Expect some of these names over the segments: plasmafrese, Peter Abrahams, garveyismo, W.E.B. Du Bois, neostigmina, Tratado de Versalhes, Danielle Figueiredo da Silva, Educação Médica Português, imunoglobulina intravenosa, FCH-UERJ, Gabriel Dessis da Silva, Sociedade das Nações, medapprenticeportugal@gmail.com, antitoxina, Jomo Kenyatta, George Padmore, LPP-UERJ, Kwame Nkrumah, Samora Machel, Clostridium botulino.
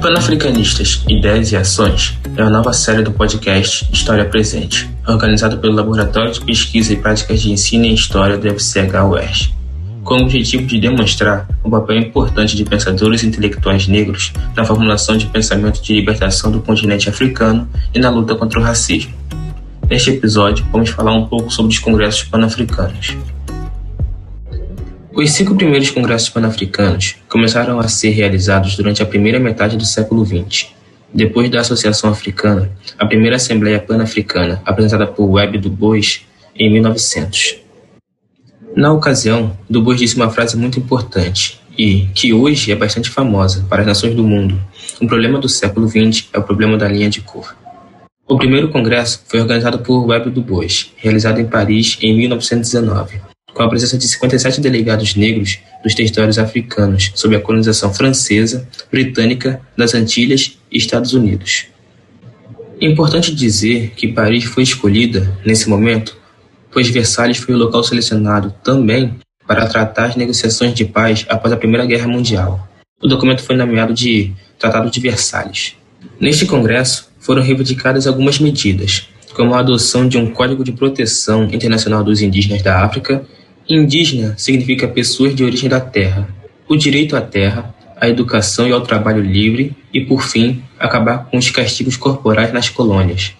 Panafricanistas, Ideias e Ações é uma nova série do podcast História Presente, organizado pelo Laboratório de Pesquisa e Práticas de Ensino em História do FCH-UERJ, com o objetivo de demonstrar o papel importante de pensadores intelectuais negros na formulação de pensamento de libertação do continente africano e na luta contra o racismo. Neste episódio, vamos falar um pouco sobre os congressos panafricanos. Os 5 primeiros congressos panafricanos começaram a ser realizados durante a primeira metade do século XX. Depois da Associação Africana, a primeira Assembleia Pan-Africana, apresentada por W.E.B. Du Bois, em 1900. Na ocasião, Du Bois disse uma frase muito importante e que hoje é bastante famosa para as nações do mundo. O problema do século XX é o problema da linha de cor. O primeiro congresso foi organizado por W.E.B. Du Bois, realizado em Paris em 1919. Com a presença de 57 delegados negros dos territórios africanos sob a colonização francesa, britânica, das Antilhas e Estados Unidos. Importante dizer que Paris foi escolhida, nesse momento, pois Versalhes foi o local selecionado também para tratar as negociações de paz após a Primeira Guerra Mundial. O documento foi nomeado de Tratado de Versalhes. Neste congresso, foram reivindicadas algumas medidas, como a adoção de um Código de Proteção Internacional dos Indígenas da África. Indígena significa pessoas de origem da terra, o direito à terra, à educação e ao trabalho livre e, por fim, acabar com os castigos corporais nas colônias.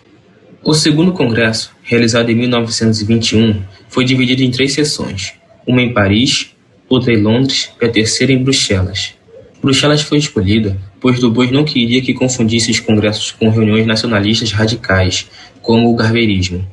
O segundo congresso, realizado em 1921, foi dividido em 3 sessões, uma em Paris, outra em Londres e a terceira em Bruxelas. Bruxelas foi escolhida, pois Du Bois não queria que confundisse os congressos com reuniões nacionalistas radicais, como o garveyismo.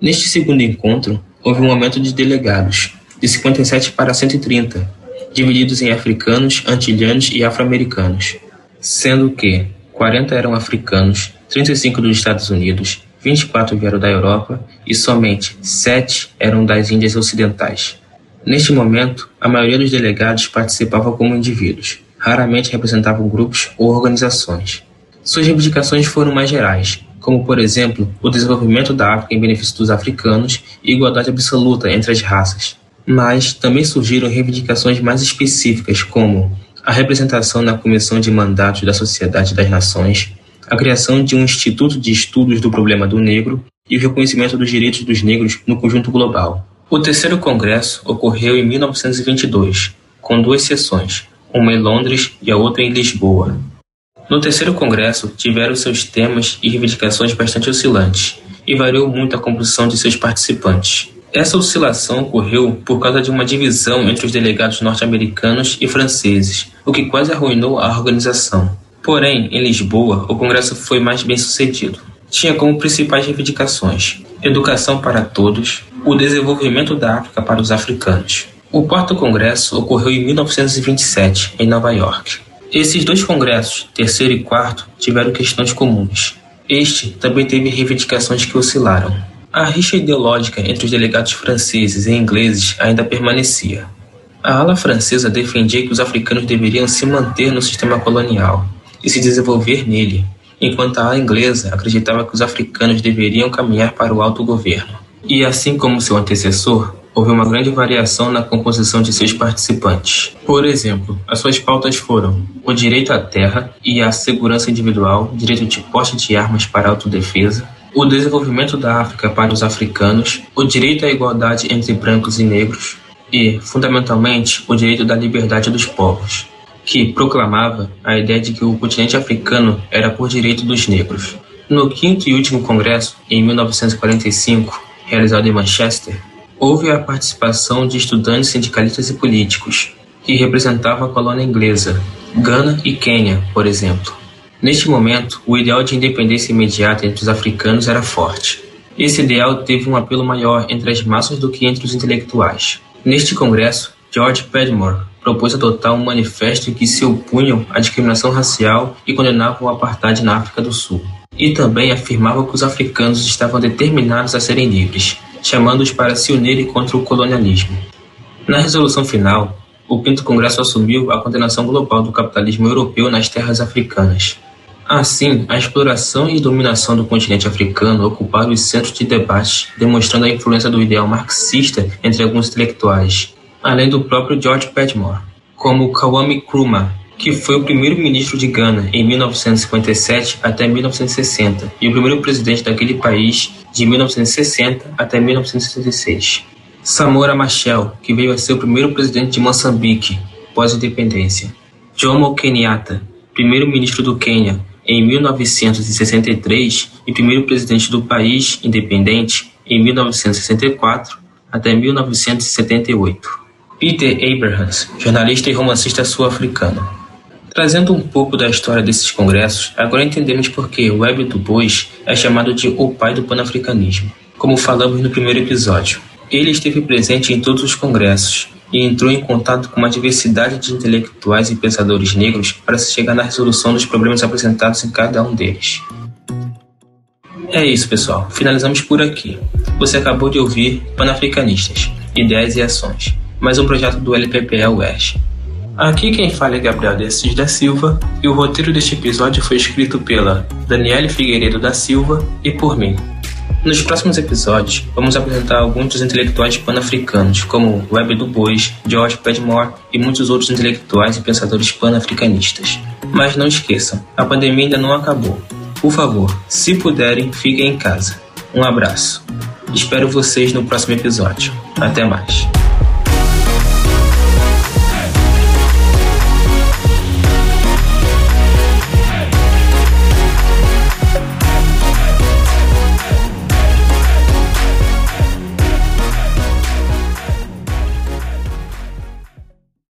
Neste segundo encontro, houve um aumento de delegados, de 57 para 130, divididos em africanos, antilhanos e afro-americanos, sendo que 40 eram africanos, 35 dos Estados Unidos, 24 vieram da Europa e somente 7 eram das Índias Ocidentais. Neste momento, a maioria dos delegados participava como indivíduos, raramente representavam grupos ou organizações. Suas reivindicações foram mais gerais, como, por exemplo, o desenvolvimento da África em benefício dos africanos e igualdade absoluta entre as raças. Mas também surgiram reivindicações mais específicas, como a representação na Comissão de Mandatos da Sociedade das Nações, a criação de um Instituto de Estudos do Problema do Negro e o reconhecimento dos direitos dos negros no conjunto global. O terceiro congresso ocorreu em 1922, com 2 sessões, uma em Londres e a outra em Lisboa. No terceiro congresso, tiveram seus temas e reivindicações bastante oscilantes, e variou muito a composição de seus participantes. Essa oscilação ocorreu por causa de uma divisão entre os delegados norte-americanos e franceses, o que quase arruinou a organização. Porém, em Lisboa, o congresso foi mais bem sucedido. Tinha como principais reivindicações: educação para todos, o desenvolvimento da África para os africanos. O quarto congresso ocorreu em 1927, em Nova York. Esses 2 congressos, terceiro e quarto, tiveram questões comuns. Este também teve reivindicações que oscilaram. A rixa ideológica entre os delegados franceses e ingleses ainda permanecia. A ala francesa defendia que os africanos deveriam se manter no sistema colonial e se desenvolver nele, enquanto a ala inglesa acreditava que os africanos deveriam caminhar para o autogoverno. E assim como seu antecessor, houve uma grande variação na composição de seus participantes. Por exemplo, as suas pautas foram o direito à terra e à segurança individual, direito de posse de armas para autodefesa, o desenvolvimento da África para os africanos, o direito à igualdade entre brancos e negros e, fundamentalmente, o direito da liberdade dos povos, que proclamava a ideia de que o continente africano era por direito dos negros. No 5º e último congresso, em 1945, realizado em Manchester, houve a participação de estudantes, sindicalistas e políticos, que representavam a colônia inglesa, Gana e Quênia, por exemplo. Neste momento, o ideal de independência imediata entre os africanos era forte. Esse ideal teve um apelo maior entre as massas do que entre os intelectuais. Neste congresso, George Padmore propôs adotar um manifesto que se opunham à discriminação racial e condenavam o apartheid na África do Sul. E também afirmava que os africanos estavam determinados a serem livres, chamando-os para se unirem contra o colonialismo. Na resolução final, o 5º Congresso assumiu a condenação global do capitalismo europeu nas terras africanas. Assim, a exploração e dominação do continente africano ocuparam os centros de debate, demonstrando a influência do ideal marxista entre alguns intelectuais, além do próprio George Padmore, como Kwame Nkrumah, que foi o primeiro-ministro de Gana em 1957 até 1960 e o primeiro presidente daquele país de 1960 até 1966. Samora Machel, que veio a ser o primeiro presidente de Moçambique pós-independência. Jomo Kenyatta, primeiro-ministro do Quênia em 1963 e primeiro presidente do país independente em 1964 até 1978. Peter Abrahams, jornalista e romancista sul-africano. Trazendo um pouco da história desses congressos, agora entendemos por que W.E.B. Du Bois é chamado de o pai do panafricanismo, como falamos no primeiro episódio. Ele esteve presente em todos os congressos e entrou em contato com uma diversidade de intelectuais e pensadores negros para se chegar na resolução dos problemas apresentados em cada um deles. É isso, pessoal. Finalizamos por aqui. Você acabou de ouvir Panafricanistas, Ideias e Ações, mais um projeto do LPP-UERJ. Aqui quem fala é Gabriel Dessis da Silva e o roteiro deste episódio foi escrito pela Danielle Figueiredo da Silva e por mim. Nos próximos episódios, vamos apresentar alguns dos intelectuais pan-africanos, como W.E.B. Du Bois, George Padmore e muitos outros intelectuais e pensadores pan-africanistas. Mas não esqueçam, a pandemia ainda não acabou. Por favor, se puderem, fiquem em casa. Um abraço. Espero vocês no próximo episódio. Até mais.